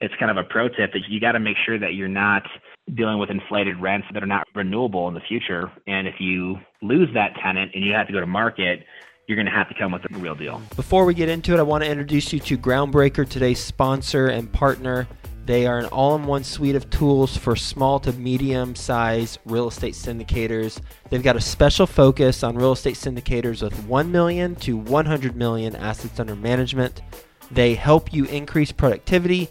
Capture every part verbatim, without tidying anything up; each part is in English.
it's kind of a pro tip that you got to make sure that you're not dealing with inflated rents that are not renewable in the future. And if you lose that tenant and you have to go to market, you're going to have to come with a real deal. Before we get into it, I want to introduce you to Groundbreaker, today's sponsor and partner. They are an all-in-one suite of tools for small to medium-sized real estate syndicators. They've got a special focus on real estate syndicators with one million dollars to one hundred million dollars assets under management. They help you increase productivity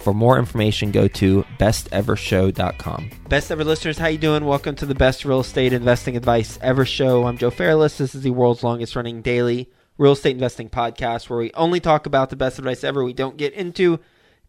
For more information, go to best ever show dot com. Best Ever listeners, how you doing? Welcome to the Best Real Estate Investing Advice Ever Show. I'm Joe Fairless. This is the world's longest running daily real estate investing podcast where we only talk about the best advice ever. We don't get into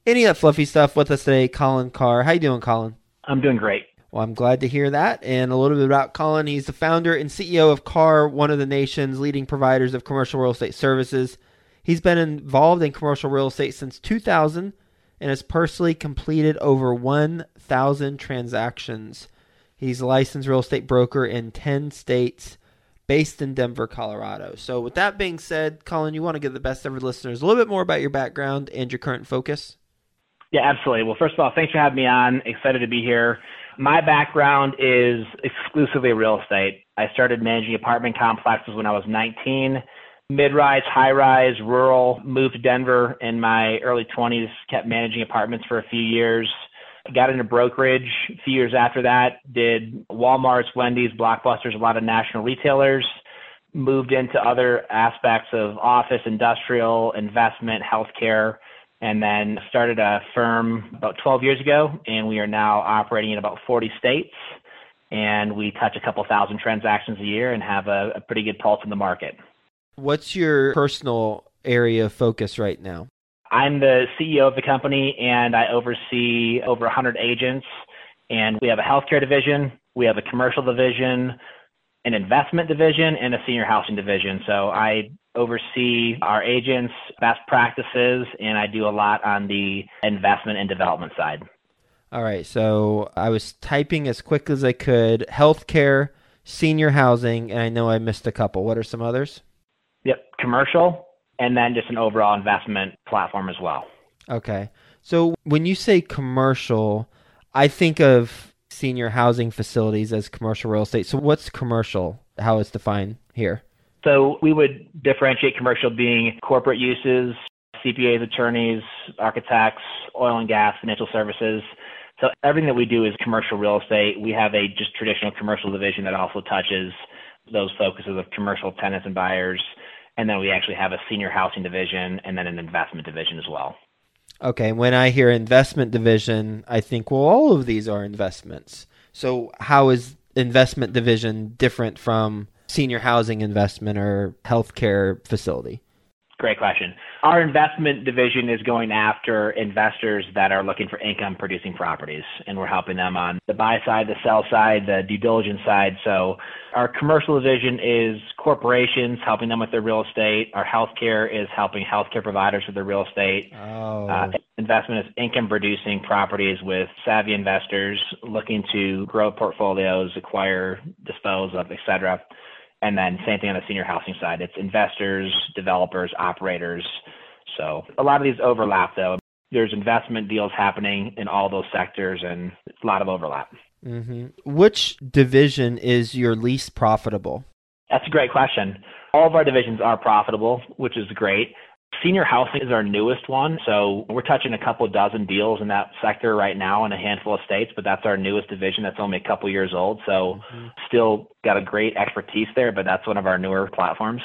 any of that fluffy stuff. With us today, Colin Carr. How you doing, Colin? I'm doing great. Well, I'm glad to hear that. And a little bit about Colin. He's the founder and C E O of Carr, one of the nation's leading providers of commercial real estate services. He's been involved in commercial real estate since two thousand and has personally completed over one thousand transactions. He's a licensed real estate broker in ten states, based in Denver, Colorado. So with that being said, Colin, you want to give the Best Ever listeners a little bit more about your background and your current focus? Yeah, absolutely. Well, first of all, thanks for having me on. Excited to be here. My background is exclusively real estate. I started managing apartment complexes when I was nineteen. Mid-rise, high-rise, rural, moved to Denver in my early twenties, kept managing apartments for a few years, got into brokerage a few years after that, did Walmart's, Wendy's, Blockbusters, a lot of national retailers, moved into other aspects of office, industrial, investment, healthcare, and then started a firm about twelve years ago, and we are now operating in about forty states, and we touch a couple thousand transactions a year and have a, a pretty good pulse in the market. What's your personal area of focus right now? I'm the C E O of the company, and I oversee over one hundred agents. And we have a healthcare division, we have a commercial division, an investment division, and a senior housing division. So I oversee our agents' best practices, and I do a lot on the investment and development side. All right. So I was typing as quick as I could, healthcare, senior housing, and I know I missed a couple. What are some others? Yep, commercial, and then just an overall investment platform as well. Okay. So when you say commercial, I think of senior housing facilities as commercial real estate. So what's commercial? How it's defined here? So we would differentiate commercial being corporate uses, C P As, attorneys, architects, oil and gas, financial services. So everything that we do is commercial real estate. We have a just traditional commercial division that also touches those focuses of commercial tenants and buyers. And then we actually have a senior housing division and then an investment division as well. Okay. When I hear investment division, I think, well, all of these are investments. So how is investment division different from senior housing investment or healthcare facility? Great question. Our investment division is going after investors that are looking for income-producing properties, and we're helping them on the buy side, the sell side, the due diligence side. So our commercial division is corporations, helping them with their real estate. Our healthcare is helping healthcare providers with their real estate. Oh. Uh, investment is income-producing properties with savvy investors looking to grow portfolios, acquire, dispose of, et cetera. And then same thing on the senior housing side. It's investors, developers, operators. So a lot of these overlap, though. There's investment deals happening in all those sectors, and it's a lot of overlap. Mm-hmm. Which division is your least profitable? That's a great question. All of our divisions are profitable, which is great. Senior housing is our newest one. So we're touching a couple dozen deals in that sector right now in a handful of states, but that's our newest division. That's only a couple years old. So mm-hmm. still got a great expertise there, but that's one of our newer platforms.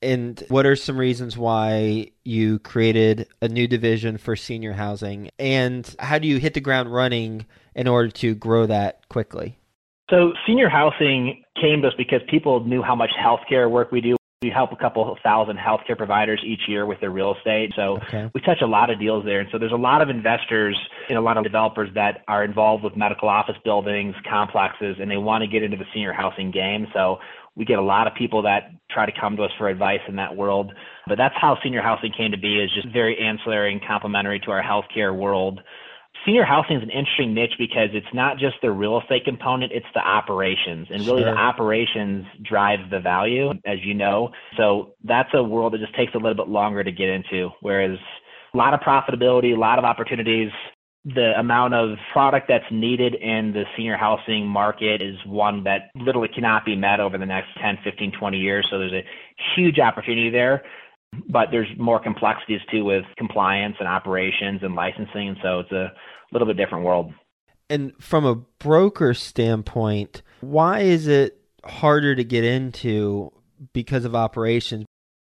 And what are some reasons why you created a new division for senior housing? And how do you hit the ground running in order to grow that quickly? So senior housing came to us because people knew how much healthcare work we do. We help a couple thousand healthcare providers each year with their real estate. So okay. we touch a lot of deals there. And so there's a lot of investors and a lot of developers that are involved with medical office buildings, complexes, and they want to get into the senior housing game. So we get a lot of people that try to come to us for advice in that world. But that's how senior housing came to be, is just very ancillary and complementary to our healthcare world. Senior housing is an interesting niche because it's not just the real estate component, it's the operations. And really sure. the operations drive the value, as you know. So that's a world that just takes a little bit longer to get into, whereas a lot of profitability, a lot of opportunities. The amount of product that's needed in the senior housing market is one that literally cannot be met over the next ten, fifteen, twenty years. So there's a huge opportunity there. But there's more complexities too with compliance and operations and licensing. And so it's a little bit different world. And from a broker standpoint, why is it harder to get into because of operations?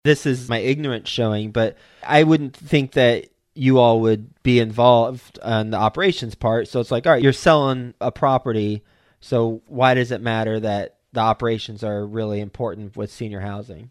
This is my ignorance showing, but I wouldn't think that you all would be involved on the operations part. So it's like, all right, you're selling a property. So why does it matter that the operations are really important with senior housing?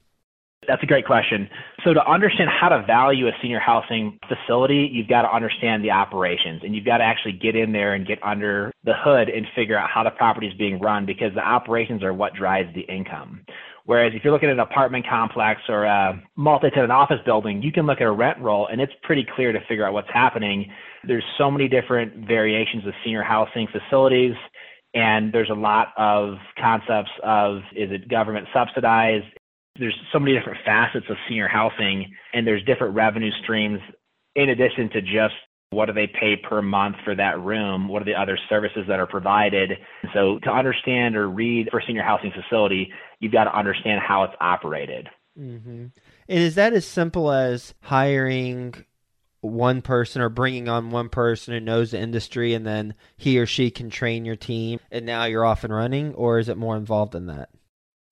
That's a great question. So to understand how to value a senior housing facility, you've got to understand the operations, and you've got to actually get in there and get under the hood and figure out how the property is being run, because the operations are what drives the income. Whereas if you're looking at an apartment complex or a multi-tenant office building, you can look at a rent roll and it's pretty clear to figure out what's happening. There's so many different variations of senior housing facilities, and there's a lot of concepts of, is it government subsidized? There's so many different facets of senior housing, and there's different revenue streams in addition to just what do they pay per month for that room? What are the other services that are provided? So to understand or read for a senior housing facility, you've got to understand how it's operated. Mm-hmm. And is that as simple as hiring one person or bringing on one person who knows the industry, and then he or she can train your team and now you're off and running? Or is it more involved than that?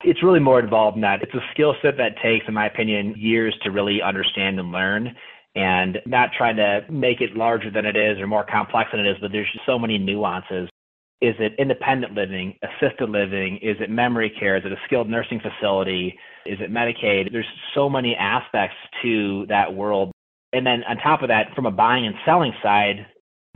It's really more involved in that. It's a skill set that takes, in my opinion, years to really understand and learn, and not trying to make it larger than it is or more complex than it is, but there's just so many nuances. Is it independent living, assisted living? Is it memory care? Is it a skilled nursing facility? Is it Medicaid? There's so many aspects to that world. And then on top of that, from a buying and selling side,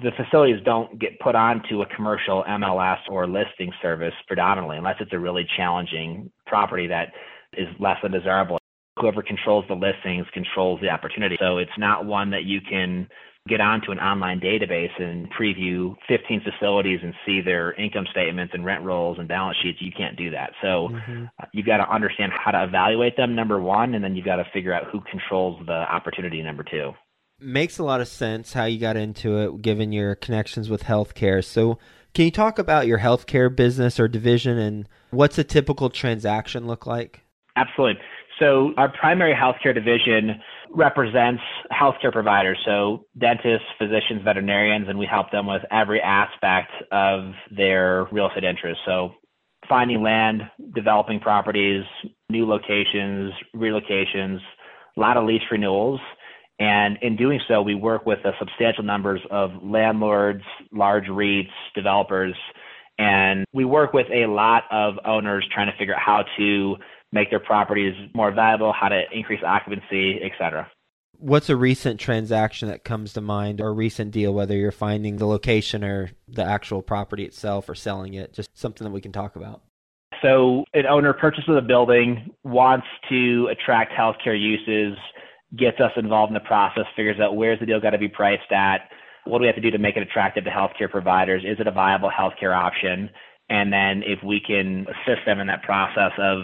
the facilities don't get put onto a commercial M L S or listing service predominantly, unless it's a really challenging property that is less than desirable. Whoever controls the listings controls the opportunity. So it's not one that you can get onto an online database and preview fifteen facilities and see their income statements and rent rolls and balance sheets. You can't do that. So mm-hmm. you've got to understand how to evaluate them, number one, and then you've got to figure out who controls the opportunity, number two. Makes a lot of sense how you got into it, given your connections with healthcare. So can you talk about your healthcare business or division, and what's a typical transaction look like? Absolutely. So our primary healthcare division represents healthcare providers, so dentists, physicians, veterinarians, and we help them with every aspect of their real estate interests. So finding land, developing properties, new locations, relocations, a lot of lease renewals. And in doing so, we work with a substantial numbers of landlords, large REITs, developers, and we work with a lot of owners trying to figure out how to make their properties more valuable, how to increase occupancy, et cetera. What's a recent transaction that comes to mind, or a recent deal, whether you're finding the location or the actual property itself or selling it, just something that we can talk about? So an owner purchases a building, wants to attract healthcare uses, gets us involved in the process, figures out where's the deal got to be priced at, what do we have to do to make it attractive to healthcare providers, is it a viable healthcare option, and then if we can assist them in that process of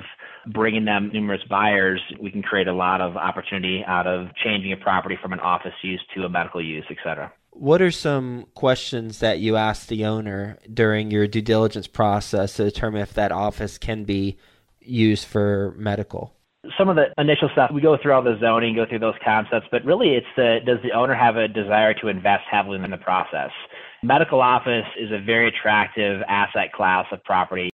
bringing them numerous buyers, we can create a lot of opportunity out of changing a property from an office use to a medical use, et cetera. What are some questions that you ask the owner during your due diligence process to determine if that office can be used for medical? Some of the initial stuff, we go through all the zoning, go through those concepts, but really it's the, does the owner have a desire to invest heavily in the process? Medical office is a very attractive asset class of property.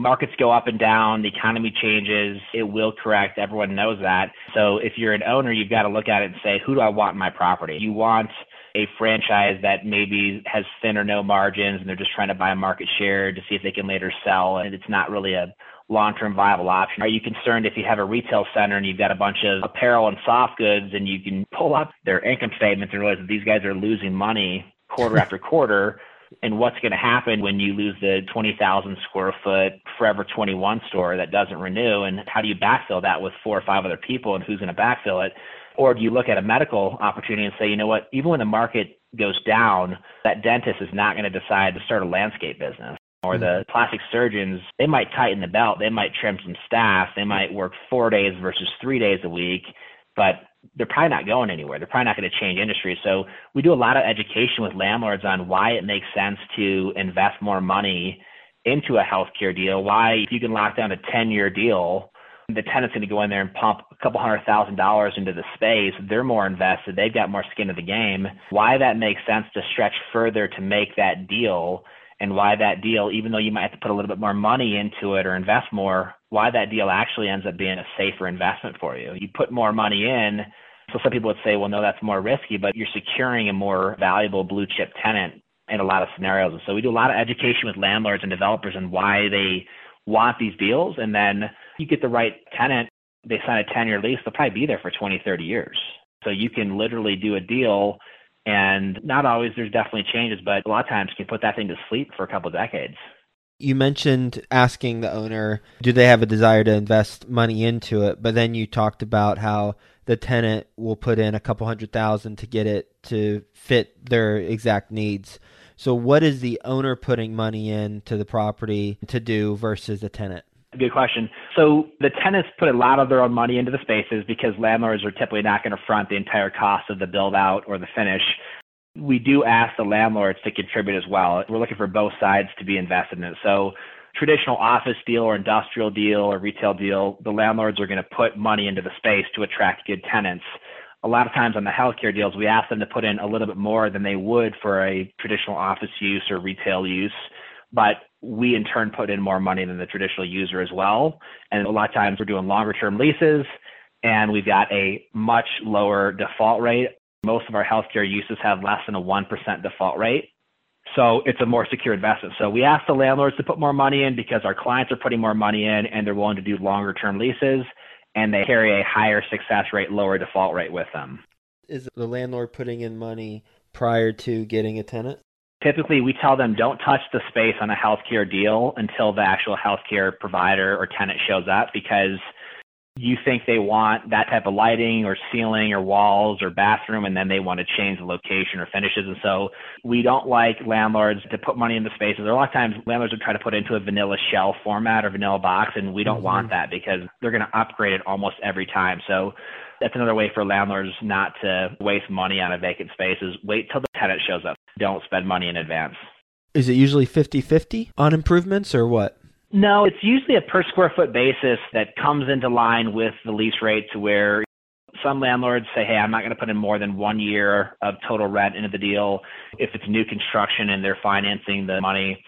Markets go up and down, the economy changes, it will correct, everyone knows that. So if you're an owner, you've got to look at it and say, who do I want in my property? You want a franchise that maybe has thin or no margins and they're just trying to buy a market share to see if they can later sell, and it's not really a long-term viable option. Are you concerned if you have a retail center and you've got a bunch of apparel and soft goods and you can pull up their income statements and realize that these guys are losing money quarter after quarter? And what's going to happen when you lose the twenty thousand square foot Forever twenty-one store that doesn't renew? And how do you backfill that with four or five other people, and who's going to backfill it? Or do you look at a medical opportunity and say, you know what, even when the market goes down, that dentist is not going to decide to start a landscape business. Or the plastic surgeons, they might tighten the belt, they might trim some staff, they might work four days versus three days a week, but they're probably not going anywhere. They're probably not going to change industry. So we do a lot of education with landlords on why it makes sense to invest more money into a healthcare deal, why if you can lock down a ten-year deal, the tenant's going to go in there and pump a couple hundred thousand dollars into the space. They're more invested. They've got more skin in the game. Why that makes sense to stretch further to make that deal, and why that deal, even though you might have to put a little bit more money into it or invest more, why that deal actually ends up being a safer investment for you. You put more money in, so some people would say, well, no, that's more risky, but you're securing a more valuable blue chip tenant in a lot of scenarios. And so we do a lot of education with landlords and developers on why they want these deals. And then you get the right tenant, they sign a ten-year lease, they'll probably be there for twenty, thirty years. So you can literally do a deal, and not always, there's definitely changes, but a lot of times you can put that thing to sleep for a couple of decades. You mentioned asking the owner, do they have a desire to invest money into it? But then you talked about how the tenant will put in a couple hundred thousand to get it to fit their exact needs. So what is the owner putting money into the property to do versus the tenant? Good question. So the tenants put a lot of their own money into the spaces because landlords are typically not going to front the entire cost of the build out or the finish. We do ask the landlords to contribute as well. We're looking for both sides to be invested in it. So traditional office deal or industrial deal or retail deal, the landlords are going to put money into the space to attract good tenants. A lot of times on the healthcare deals, we ask them to put in a little bit more than they would for a traditional office use or retail use, but we in turn put in more money than the traditional user as well. And a lot of times we're doing longer term leases and we've got a much lower default rate. Most of our healthcare uses have less than a one percent default rate. So it's a more secure investment. So we ask the landlords to put more money in because our clients are putting more money in and they're willing to do longer term leases, and they carry a higher success rate, lower default rate with them. Is the landlord putting in money prior to getting a tenant? Typically, we tell them don't touch the space on a healthcare deal until the actual healthcare provider or tenant shows up, because you think they want that type of lighting or ceiling or walls or bathroom, and then they want to change the location or finishes. And so we don't like landlords to put money into spaces. A lot of times landlords will try to put into a vanilla shell format or vanilla box, and we don't mm-hmm. want that because they're going to upgrade it almost every time. So that's another way for landlords not to waste money on a vacant space is wait till the tenant shows up. Don't spend money in advance. Is it usually fifty-fifty on improvements or what? No, it's usually a per square foot basis that comes into line with the lease rate, to where some landlords say, hey, I'm not going to put in more than one year of total rent into the deal if it's new construction and they're financing the money,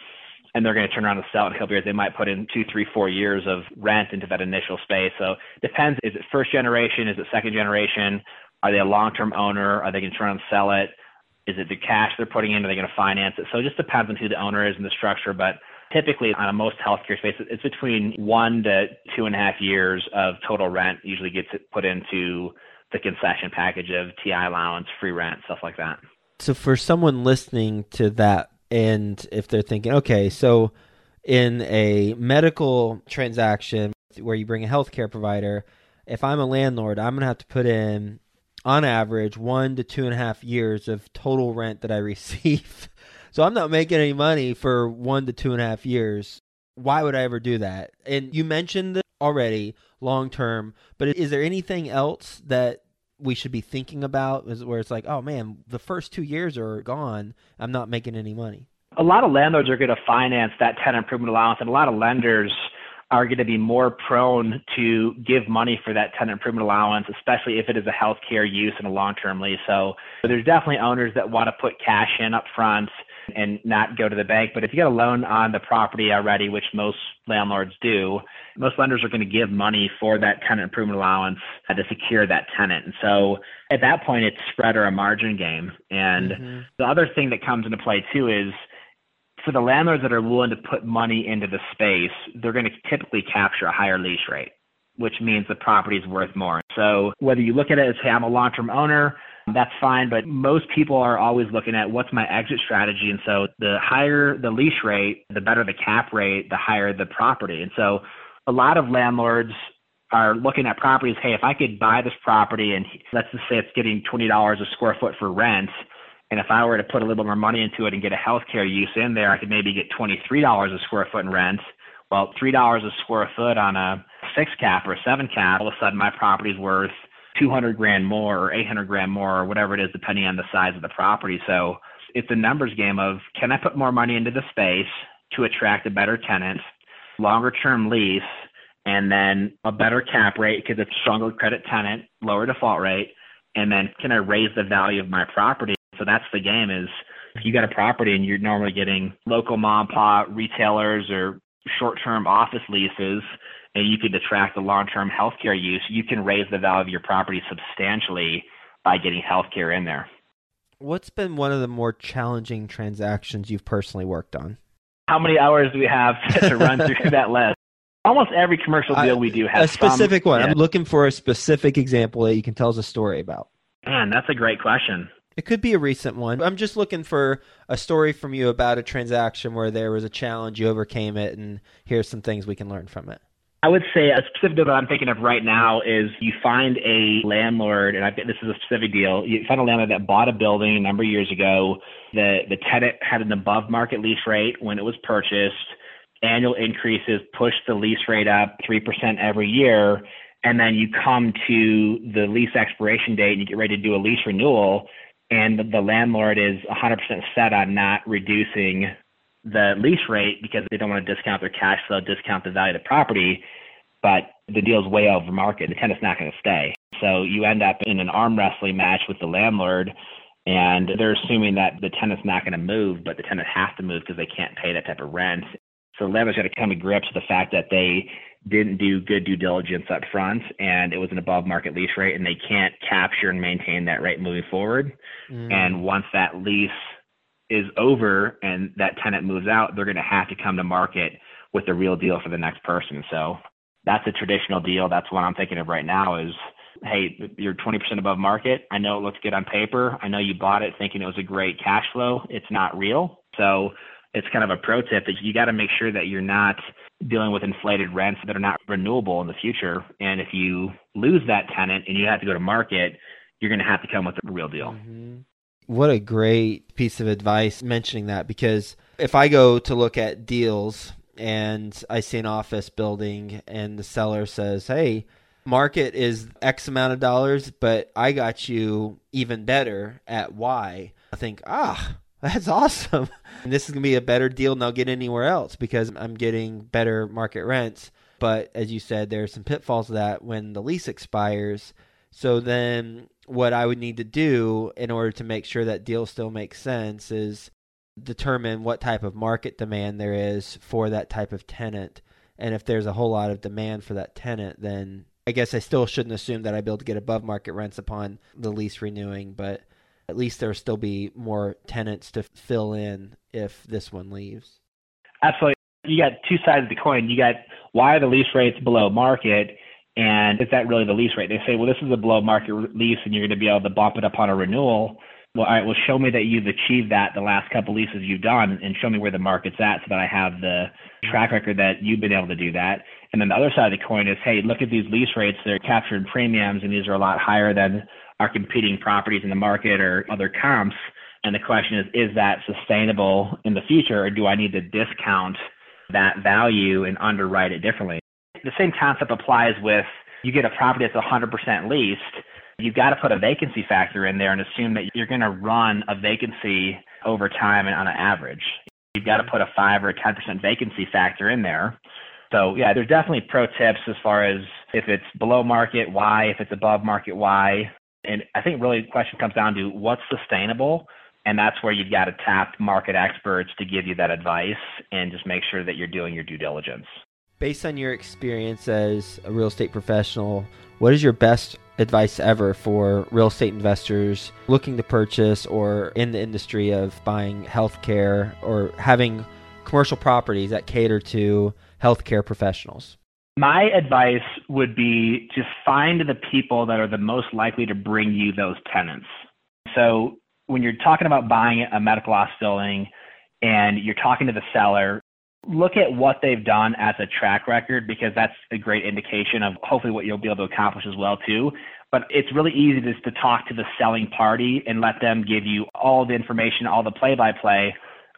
and they're going to turn around and sell in a couple years. They might put in two, three, four years of rent into that initial space. So depends. Is it first generation? Is it second generation? Are they a long-term owner? Are they going to turn around and sell it? Is it the cash they're putting in? Are they going to finance it? So it just depends on who the owner is and the structure. But typically on most healthcare spaces, it's between one to two and a half years of total rent usually gets put into the concession package of T I allowance, free rent, stuff like that. So for someone listening to that, and if they're thinking, okay, so in a medical transaction where you bring a healthcare provider, if I'm a landlord, I'm going to have to put in, on average, one to two and a half years of total rent that I receive. So I'm not making any money for one to two and a half years. Why would I ever do that? And you mentioned already long-term, but is there anything else that we should be thinking about is where it's like, oh man, the first two years are gone. I'm not making any money. A lot of landlords are going to finance that tenant improvement allowance, and a lot of lenders are going to be more prone to give money for that tenant improvement allowance, especially if it is a healthcare use and a long-term lease. So there's definitely owners that want to put cash in up front and not go to the bank. But if you got a loan on the property already, which most landlords do, most lenders are going to give money for that tenant improvement allowance to secure that tenant. And so at that point, it's spread or a margin game. And mm-hmm. the other thing that comes into play too is for the landlords that are willing to put money into the space, they're going to typically capture a higher lease rate, which means the property is worth more. So whether you look at it as, hey, I'm a long-term owner, that's fine, but most people are always looking at what's my exit strategy. And so the higher the lease rate, the better the cap rate, the higher the property. And so a lot of landlords are looking at properties, hey, if I could buy this property and let's just say it's getting twenty dollars a square foot for rent, and if I were to put a little bit more money into it and get a healthcare use in there, I could maybe get twenty-three dollars a square foot in rent. Well, three dollars a square foot on a six cap or a seven cap, all of a sudden my property's worth two hundred grand more or eight hundred grand more or whatever it is, depending on the size of the property. So it's a numbers game of, can I put more money into the space to attract a better tenant, longer term lease, and then a better cap rate because it's stronger credit tenant, lower default rate. And then can I raise the value of my property? So that's the game is if you got a property and you're normally getting local mom and pop retailers or short-term office leases, and you could attract the long-term healthcare use, you can raise the value of your property substantially by getting healthcare in there. What's been one of the more challenging transactions you've personally worked on? How many hours do we have to run through that list? Almost every commercial deal I, we do has a specific some, one. Yeah. I'm looking for a specific example that you can tell us a story about. Man, that's a great question. It could be a recent one. I'm just looking for a story from you about a transaction where there was a challenge, you overcame it, and here's some things we can learn from it. I would say a specific deal that I'm thinking of right now is you find a landlord, and I think this is a specific deal, you find a landlord that bought a building a number of years ago. The, the tenant had an above market lease rate when it was purchased. Annual increases pushed the lease rate up three percent every year. And then you come to the lease expiration date and you get ready to do a lease renewal. And the landlord is one hundred percent set on not reducing the lease rate because they don't want to discount their cash flow, discount the value of the property, but the deal's way over market. The tenant's not going to stay. So you end up in an arm wrestling match with the landlord, and they're assuming that the tenant's not going to move, but the tenant has to move because they can't pay that type of rent. So the landlord's got to come to grips with the fact that they didn't do good due diligence up front, and it was an above market lease rate, and they can't capture and maintain that rate moving forward. Mm. And once that lease is over and that tenant moves out, they're going to have to come to market with a real deal for the next person. So that's a traditional deal. That's what I'm thinking of right now is, hey, you're twenty percent above market. I know it looks good on paper. I know you bought it thinking it was a great cash flow. It's not real. So it's kind of a pro tip that you got to make sure that you're not dealing with inflated rents that are not renewable in the future. And if you lose that tenant and you have to go to market, you're going to have to come with a real deal. Mm-hmm. What a great piece of advice mentioning that, because if I go to look at deals and I see an office building and the seller says, hey, market is X amount of dollars, but I got you even better at Y, I think, ah, that's awesome. And this is going to be a better deal than I'll get anywhere else because I'm getting better market rents. But as you said, there are some pitfalls of that when the lease expires. So then what I would need to do in order to make sure that deal still makes sense is determine what type of market demand there is for that type of tenant. And if there's a whole lot of demand for that tenant, then I guess I still shouldn't assume that I'd be able to get above market rents upon the lease renewing, but at least there'll still be more tenants to fill in if this one leaves. Absolutely. You got two sides of the coin. You got, why are the lease rates below market? And is that really the lease rate? They say, well, this is a below market lease and you're going to be able to bump it up on a renewal. Well, all right, well, show me that you've achieved that the last couple leases you've done and show me where the market's at so that I have the track record that you've been able to do that. And then the other side of the coin is, hey, look at these lease rates. They're captured premiums, and these are a lot higher than our competing properties in the market or other comps. And the question is, is that sustainable in the future, or do I need to discount that value and underwrite it differently? The same concept applies with, you get a property that's one hundred percent leased. You've got to put a vacancy factor in there and assume that you're going to run a vacancy over time and on an average. You've got to put a five or a ten percent vacancy factor in there. So yeah, there's definitely pro tips as far as if it's below market, why, if it's above market, why. And I think really the question comes down to what's sustainable. And that's where you've got to tap market experts to give you that advice and just make sure that you're doing your due diligence. Based on your experience as a real estate professional, what is your best advice ever for real estate investors looking to purchase or in the industry of buying healthcare or having commercial properties that cater to healthcare professionals? My advice would be to find the people that are the most likely to bring you those tenants. So when you're talking about buying a medical office building and you're talking to the seller, look at what they've done as a track record, because that's a great indication of hopefully what you'll be able to accomplish as well too. But it's really easy just to talk to the selling party and let them give you all the information, all the play-by-play.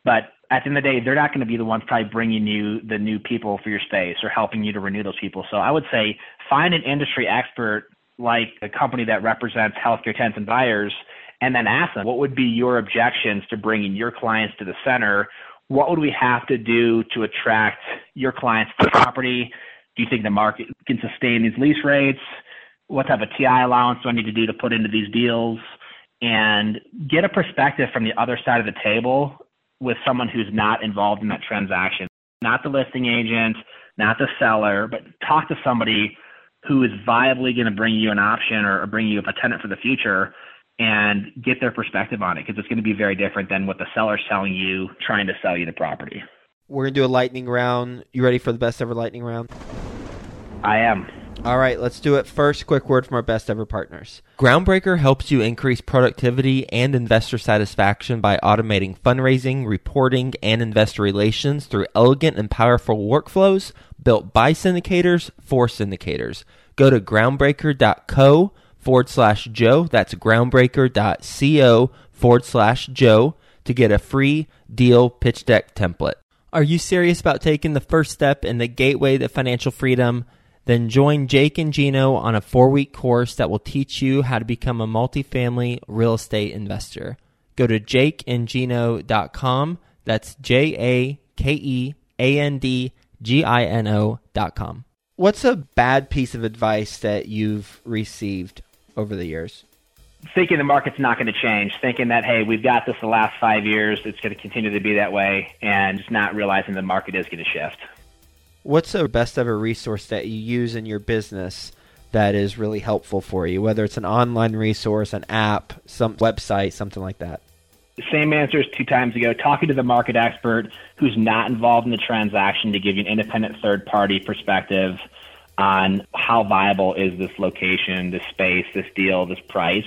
But at the end of the day, they're not going to be the ones probably bringing you the new people for your space or helping you to renew those people. So I would say find an industry expert like a company that represents healthcare tenants and buyers, and then ask them, what would be your objections to bringing your clients to the center? What would we have to do to attract your clients to the property? Do you think the market can sustain these lease rates? What type of T I allowance do I need to do to put into these deals? And get a perspective from the other side of the table with someone who's not involved in that transaction. Not the listing agent, not the seller, but talk to somebody who is viably going to bring you an option or bring you a tenant for the future, and get their perspective on it, because it's going to be very different than what the seller's telling you, trying to sell you the property. We're going to do a lightning round. You ready for the best ever lightning round? I am. All right, let's do it. First, quick word from our best ever partners. Groundbreaker helps you increase productivity and investor satisfaction by automating fundraising, reporting, and investor relations through elegant and powerful workflows built by syndicators for syndicators. Go to groundbreaker dot co forward slash Joe, that's groundbreaker dot co forward slash Joe to get a free deal pitch deck template. Are you serious about taking the first step in the gateway to financial freedom? Then join Jake and Gino on a four-week course that will teach you how to become a multifamily real estate investor. Go to jake and gino dot com, that's J A K E A N D G I N O dot com. What's a bad piece of advice that you've received over the years? Thinking the market's not going to change, thinking that, hey, we've got this the last five years, it's going to continue to be that way, and just not realizing the market is going to shift. What's the best ever resource that you use in your business that is really helpful for you, whether it's an online resource, an app, some website, something like that? Same answers two times ago, talking to the market expert who's not involved in the transaction to give you an independent third-party perspective on how viable is this location, this space, this deal, this price,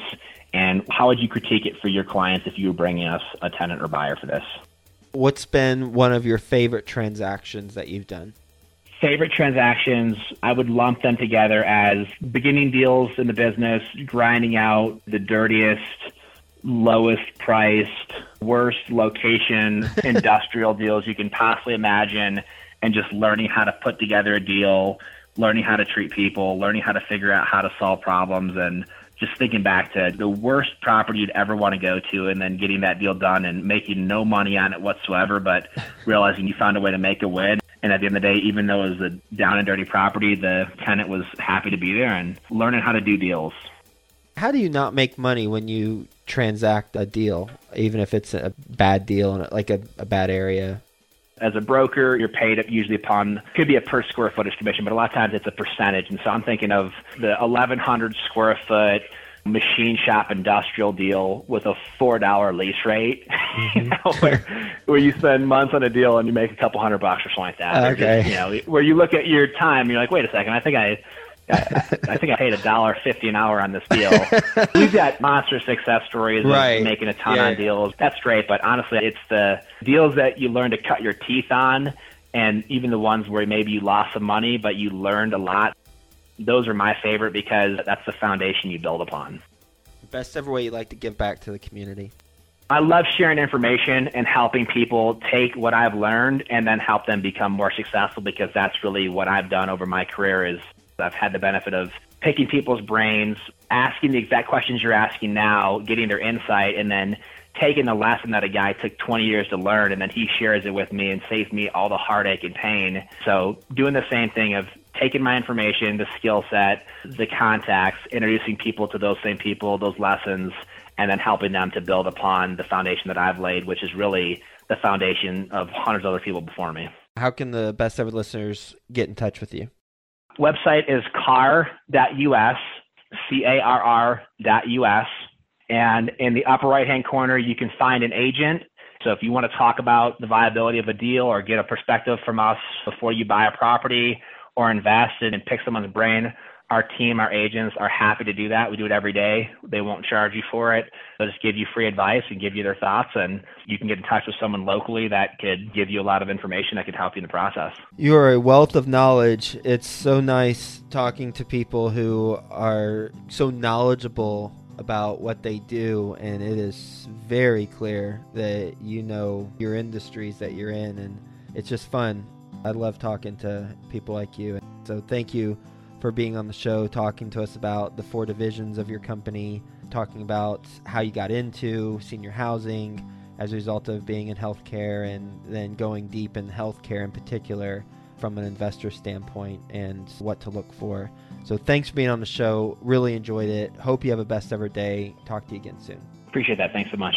and how would you critique it for your clients if you were bringing us a tenant or buyer for this? What's been one of your favorite transactions that you've done? Favorite transactions, I would lump them together as beginning deals in the business, grinding out the dirtiest, lowest priced, worst location, industrial deals you can possibly imagine, and just learning how to put together a deal, learning how to treat people, learning how to figure out how to solve problems, and just thinking back to the worst property you'd ever want to go to and then getting that deal done and making no money on it whatsoever, but realizing you found a way to make a win. And at the end of the day, even though it was a down and dirty property, the tenant was happy to be there, and learning how to do deals. How do you not make money when you transact a deal, even if it's a bad deal and like a, a bad area? As a broker, you're paid usually upon, could be a per square footage commission, but a lot of times it's a percentage. And so I'm thinking of the eleven hundred square foot machine shop industrial deal with a four dollar lease rate, mm-hmm. you know, where, where you spend months on a deal and you make a couple hundred bucks or something like that. Okay. Just, you know, where you look at your time, you're like, wait a second, I think I... I, I think I paid a dollar fifty an hour on this deal. We've got monster success stories of right. making a ton yeah. on deals. That's great, but honestly, it's the deals that you learn to cut your teeth on, and even the ones where maybe you lost some money, but you learned a lot. Those are my favorite because that's the foundation you build upon. Best ever way you like to give back to the community. I love sharing information and helping people take what I've learned and then help them become more successful, because that's really what I've done over my career is I've had the benefit of picking people's brains, asking the exact questions you're asking now, getting their insight, and then taking the lesson that a guy took twenty years to learn, and then he shares it with me and saves me all the heartache and pain. So doing the same thing of taking my information, the skill set, the contacts, introducing people to those same people, those lessons, and then helping them to build upon the foundation that I've laid, which is really the foundation of hundreds of other people before me. How can the best ever listeners get in touch with you? Website is carr dot U S, C A R R dot U S. And in the upper right-hand corner, you can find an agent. So if you want to talk about the viability of a deal or get a perspective from us before you buy a property or invest in and pick someone's brain, our team, our agents are happy to do that. We do it every day. They won't charge you for it. They'll just give you free advice and give you their thoughts, and you can get in touch with someone locally that could give you a lot of information that could help you in the process. You are a wealth of knowledge. It's so nice talking to people who are so knowledgeable about what they do, and it is very clear that you know your industries that you're in, and it's just fun. I love talking to people like you. So thank you for being on the show, talking to us about the four divisions of your company, talking about how you got into senior housing as a result of being in healthcare, and then going deep in healthcare in particular from an investor standpoint and what to look for. So thanks for being on the show. Really enjoyed it. Hope you have a best ever day. Talk to you again soon. Appreciate that. Thanks so much.